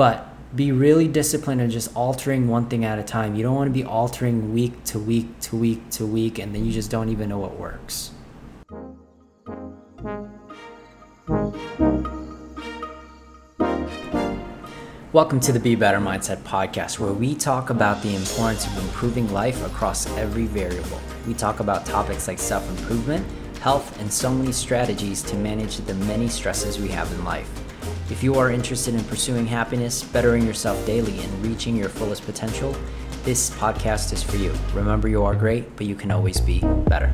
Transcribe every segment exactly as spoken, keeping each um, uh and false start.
But be really disciplined and just altering one thing at a time. You don't want to be altering week to week to week to week, and then you just don't even know what works. Welcome to the Be Better Mindset podcast, where we talk about the importance of improving life across every variable. We talk about topics like self-improvement, health, and so many strategies to manage the many stresses we have in life. If you are interested in pursuing happiness, bettering yourself daily, and reaching your fullest potential, this podcast is for you. Remember, you are great, but you can always be better.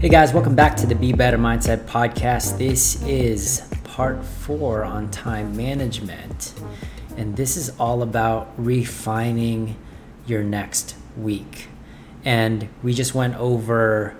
Hey guys, welcome back to the Be Better Mindset podcast. This is part four on time management, and this is all about refining your next week. And we just went over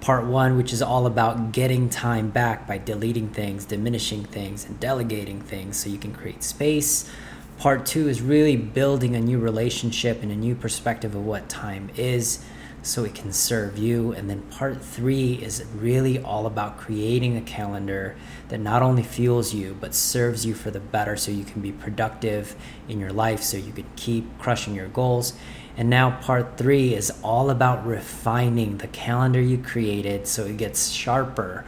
part one, which is all about getting time back by deleting things, diminishing things, and delegating things so you can create space. Part two is really building a new relationship and a new perspective of what time is, so it can serve you. And then part three is really all about creating a calendar that not only fuels you, but serves you for the better, so you can be productive in your life, so you can keep crushing your goals. And now part three is all about refining the calendar you created, so it gets sharper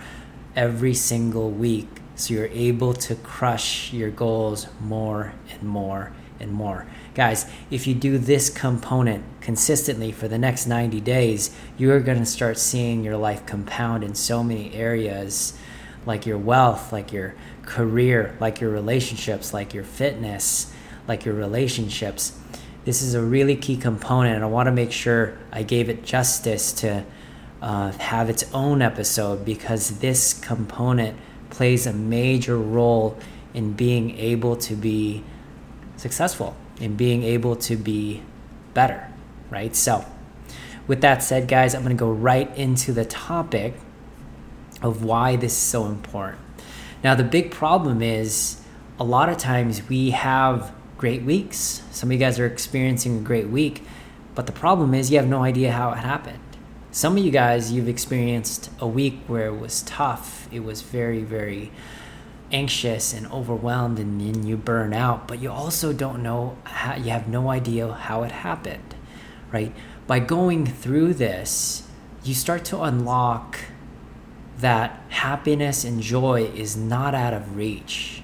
every single week, so you're able to crush your goals more and more and more. Guys, if you do this component consistently for the next ninety days, you're going to start seeing your life compound in so many areas, like your wealth, like your career, like your relationships, like your fitness, like your relationships. This is a really key component, and I want to make sure I gave it justice to uh, have its own episode, because this component plays a major role in being able to be successful and being able to be better, right? So with that said, guys, I'm going to go right into the topic of why this is so important. Now, the big problem is a lot of times we have great weeks. Some of you guys are experiencing a great week, but the problem is you have no idea how it happened. Some of you guys, you've experienced a week where it was tough. It was very, very anxious and overwhelmed, and then you burn out, but you also don't know how, you have no idea how it happened, right? By going through this, you start to unlock that happiness and joy is not out of reach.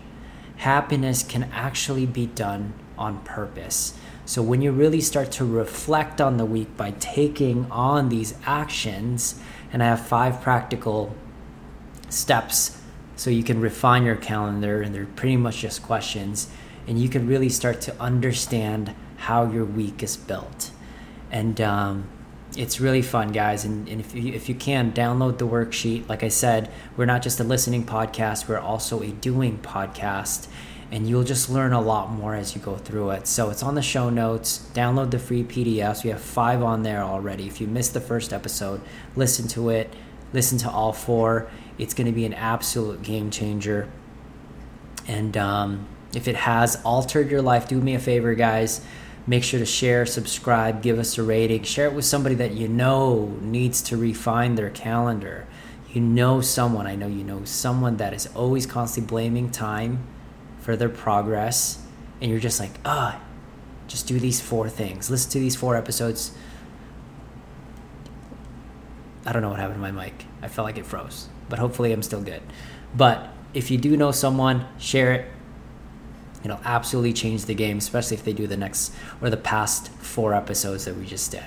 Happiness can actually be done on purpose. So when you really start to reflect on the week by taking on these actions, and I have five practical steps so you can refine your calendar, and they're pretty much just questions, and you can really start to understand how your week is built. And um, it's really fun, guys. And, and if, you, if you can, download the worksheet. Like I said, we're not just a listening podcast, we're also a doing podcast, and you'll just learn a lot more as you go through it. So it's on the show notes. Download the free P D Fs. We have five on there already. If you missed the first episode, listen to it. Listen to all four. It's going to be an absolute game changer. And um, if it has altered your life, do me a favor, guys. Make sure to share, subscribe, give us a rating. Share it with somebody that you know needs to refine their calendar. You know someone, I know you know someone that is always constantly blaming time for their progress. And you're just like, ah, oh, just do these four things. Listen to these four episodes. I don't know what happened to my mic. I felt like it froze, but hopefully I'm still good. But if you do know someone, share it. It'll absolutely change the game, especially if they do the next or the past four episodes that we just did.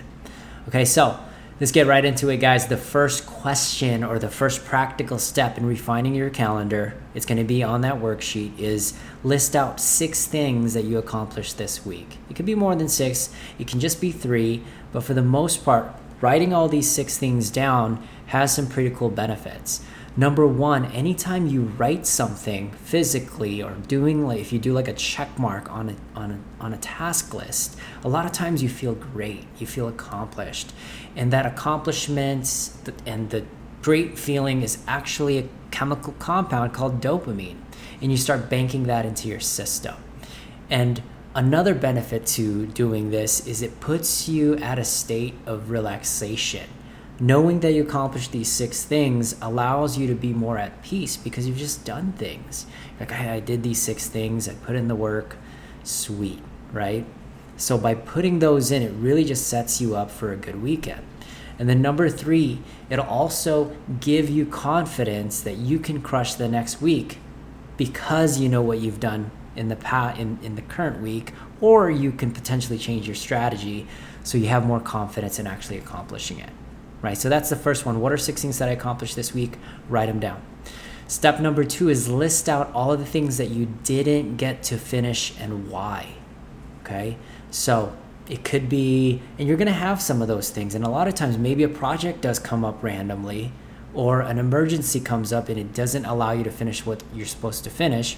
Okay, so let's get right into it, guys. The first question or the first practical step in refining your calendar, it's going to be on that worksheet, is list out six things that you accomplished this week. It could be more than six. It can just be three. But for the most part, writing all these six things down has some pretty cool benefits. Number one, anytime you write something physically or doing, like if you do like a check mark on a, on a, on a task list, a lot of times you feel great, you feel accomplished. And that accomplishment and the great feeling is actually a chemical compound called dopamine. And you start banking that into your system. And another benefit to doing this is it puts you at a state of relaxation. Knowing that you accomplished these six things allows you to be more at peace because you've just done things. Like, I, I did these six things, I put in the work, sweet, right? So by putting those in, it really just sets you up for a good weekend. And then number three, it'll also give you confidence that you can crush the next week because you know what you've done in the past, in, in the current week, or you can potentially change your strategy so you have more confidence in actually accomplishing it. Right, so that's the first one. What are six things that I accomplished this week? Write them down. Step number two is list out all of the things that you didn't get to finish and why, okay? So it could be, and you're gonna have some of those things, and a lot of times maybe a project does come up randomly or an emergency comes up and it doesn't allow you to finish what you're supposed to finish.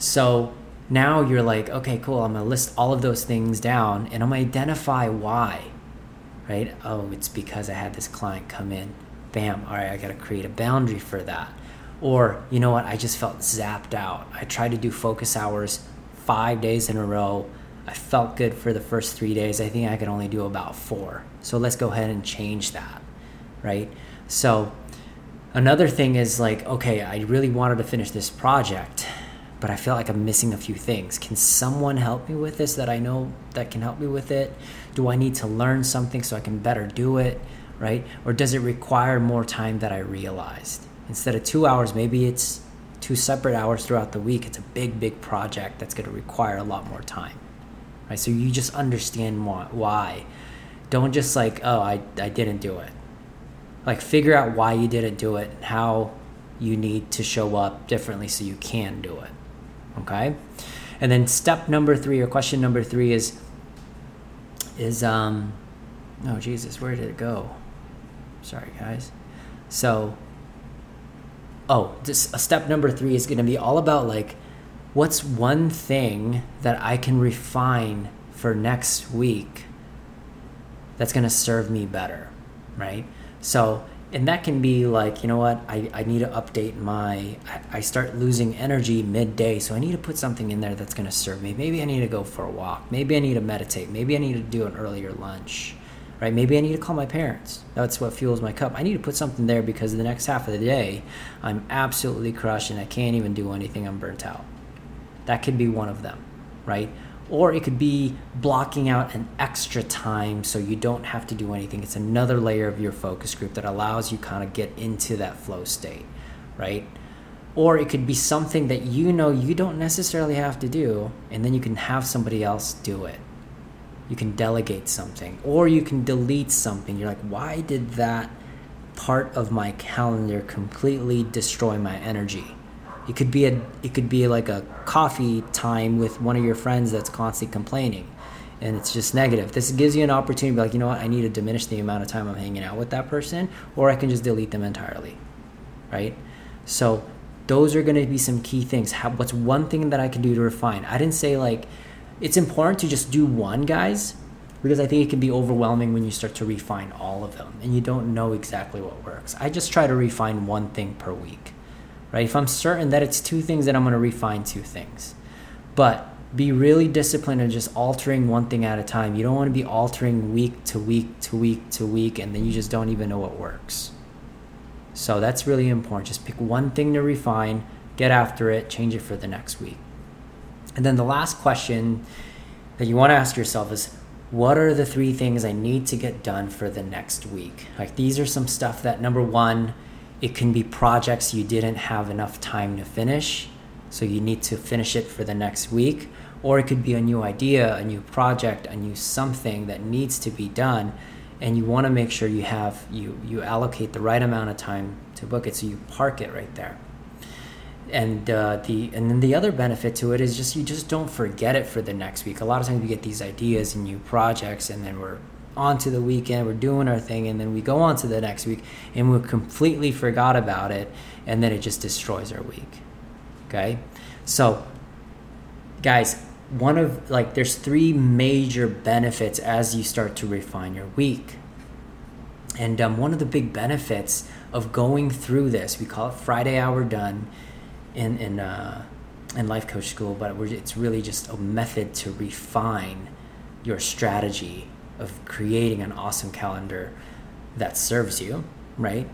So now you're like, okay, cool, I'm gonna list all of those things down and I'm gonna identify why. Right? Oh, it's because I had this client come in. Bam. All right, I got to create a boundary for that. Or, you know what? I just felt zapped out. I tried to do focus hours five days in a row. I felt good for the first three days. I think I could only do about four. So let's go ahead and change that. Right? So another thing is like, okay, I really wanted to finish this project, but I feel like I'm missing a few things. Can someone help me with this that I know that can help me with it? Do I need to learn something so I can better do it, right? Or does it require more time than I realized? Instead of two hours, maybe it's two separate hours throughout the week. It's a big, big project that's gonna require a lot more time, right? So you just understand why. Don't just like, oh, I, I didn't do it. Like, figure out why you didn't do it and how you need to show up differently so you can do it. Okay, and then step number three, or question number three is, is um, oh Jesus, where did it go? Sorry guys. So, oh, this uh, step number three is going to be all about like, what's one thing that I can refine for next week that's going to serve me better, right? So. And that can be like, you know what, I, I need to update my, I, I start losing energy midday, so I need to put something in there that's going to serve me. Maybe I need to go for a walk. Maybe I need to meditate. Maybe I need to do an earlier lunch, right? Maybe I need to call my parents. That's what fuels my cup. I need to put something there because the next half of the day, I'm absolutely crushed and I can't even do anything. I'm burnt out. That could be one of them, right? Or it could be blocking out an extra time so you don't have to do anything. It's another layer of your focus group that allows you kind of get into that flow state, right? Or it could be something that you know you don't necessarily have to do, and then you can have somebody else do it. You can delegate something, or you can delete something. You're like, why did that part of my calendar completely destroy my energy? It could be a, it could be like a coffee time with one of your friends that's constantly complaining and it's just negative. This gives you an opportunity to be like, you know what, I need to diminish the amount of time I'm hanging out with that person, or I can just delete them entirely, right? So those are going to be some key things. How, what's one thing that I can do to refine? I didn't say like, it's important to just do one, guys, because I think it can be overwhelming when you start to refine all of them and you don't know exactly what works. I just try to refine one thing per week. Right? If I'm certain that it's two things, then I'm going to refine two things. But be really disciplined in just altering one thing at a time. You don't want to be altering week to week to week to week, and then you just don't even know what works. So that's really important. Just pick one thing to refine, get after it, change it for the next week. And then the last question that you want to ask yourself is, what are the three things I need to get done for the next week? Like, these are some stuff that, number one, it can be projects you didn't have enough time to finish, so you need to finish it for the next week. Or it could be a new idea, a new project, a new something that needs to be done, and you want to make sure you have you you allocate the right amount of time to book it, so you park it right there. And uh, the and then the other benefit to it is just you just don't forget it for the next week. A lot of times we get these ideas and new projects, and then we're onto the weekend, we're doing our thing, and then we go on to the next week and we completely forgot about it, and then it just destroys our week. Okay, so guys, one of like there's three major benefits as you start to refine your week. And um, one of the big benefits of going through this, we call it Friday Hour Done in in uh in Life Coach School, but we're, it's really just a method to refine your strategy of creating an awesome calendar that serves you, right,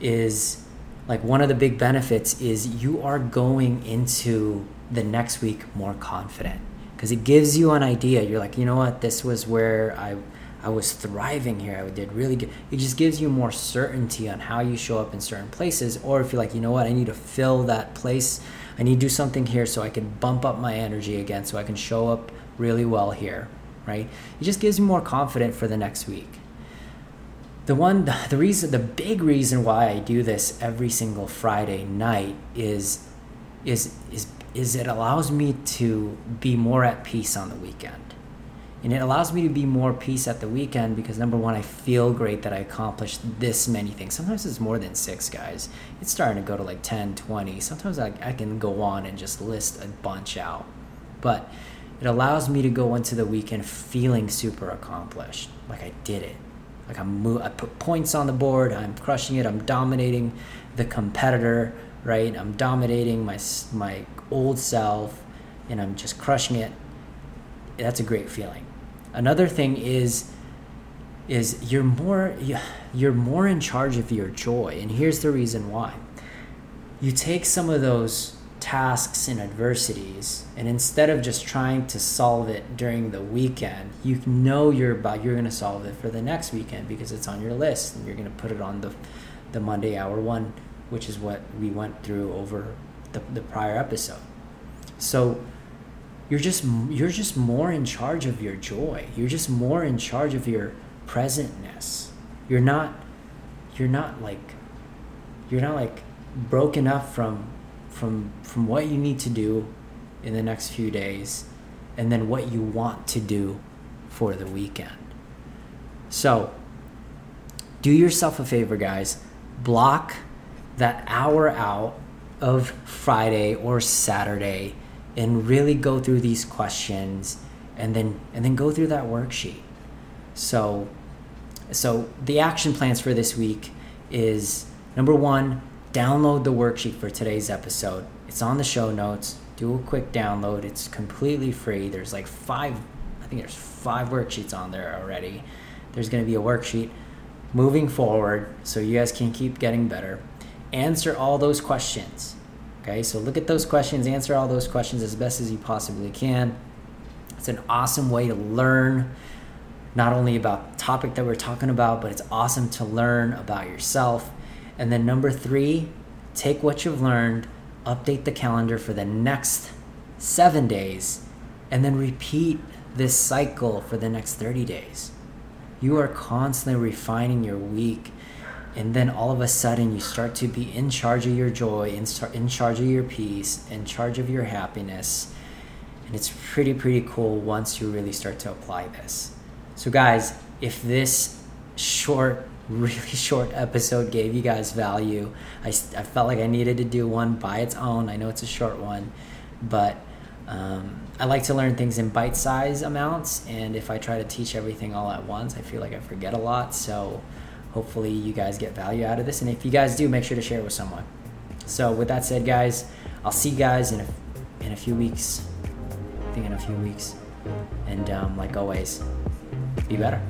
is like one of the big benefits is you are going into the next week more confident because it gives you an idea. You're like, you know what, this was where I I was thriving here. I did really good. It just gives you more certainty on how you show up in certain places. Or if you're like, you know what, I need to fill that place. I need to do something here so I can bump up my energy again so I can show up really well here, right? It just gives you more confidence for the next week. The one, the reason, the big reason why I do this every single Friday night is, is, is, is it allows me to be more at peace on the weekend. And it allows me to be more peace at the weekend because, number one, I feel great that I accomplished this many things. Sometimes it's more than six, guys. It's starting to go to like ten, twenty. Sometimes I, I can go on and just list a bunch out. But it allows me to go into the weekend feeling super accomplished. Like I did it. Like I'm mo- I put points on the board. I'm crushing it. I'm dominating the competitor, right? I'm dominating my my old self, and I'm just crushing it. That's a great feeling. Another thing is, is you're more, you're more in charge of your joy. And here's the reason why. You take some of those tasks and adversities, and instead of just trying to solve it during the weekend, you know you're about, you're going to solve it for the next weekend because it's on your list, and you're going to put it on the, the Monday hour one, which is what we went through over the, the prior episode. So You're just you're just more in charge of your joy. You're just more in charge of your presentness. You're not you're not like you're not like broken up from from from what you need to do in the next few days and then what you want to do for the weekend. So do yourself a favor, guys. Block that hour out of Friday or Saturday and really go through these questions, and then and then go through that worksheet. So, so the action plans for this week is, number one, download the worksheet for today's episode. It's on the show notes. Do a quick download. It's completely free. There's like five, I think there's five worksheets on there already. There's gonna be a worksheet moving forward so you guys can keep getting better. Answer all those questions. Okay, so look at those questions, answer all those questions as best as you possibly can. It's an awesome way to learn not only about the topic that we're talking about, but it's awesome to learn about yourself. And then number three, take what you've learned, update the calendar for the next seven days, and then repeat this cycle for the next thirty days. You are constantly refining your week. And then all of a sudden you start to be in charge of your joy, in, in charge of your peace, in charge of your happiness. And it's pretty, pretty cool once you really start to apply this. So guys, if this short, really short episode gave you guys value, I, I felt like I needed to do one by its own. I know it's a short one, but um, I like to learn things in bite-sized amounts. And if I try to teach everything all at once, I feel like I forget a lot. So hopefully you guys get value out of this. And if you guys do, make sure to share it with someone. So with that said, guys, I'll see you guys in a, in a few weeks. I think in a few weeks. And um, like always, be better.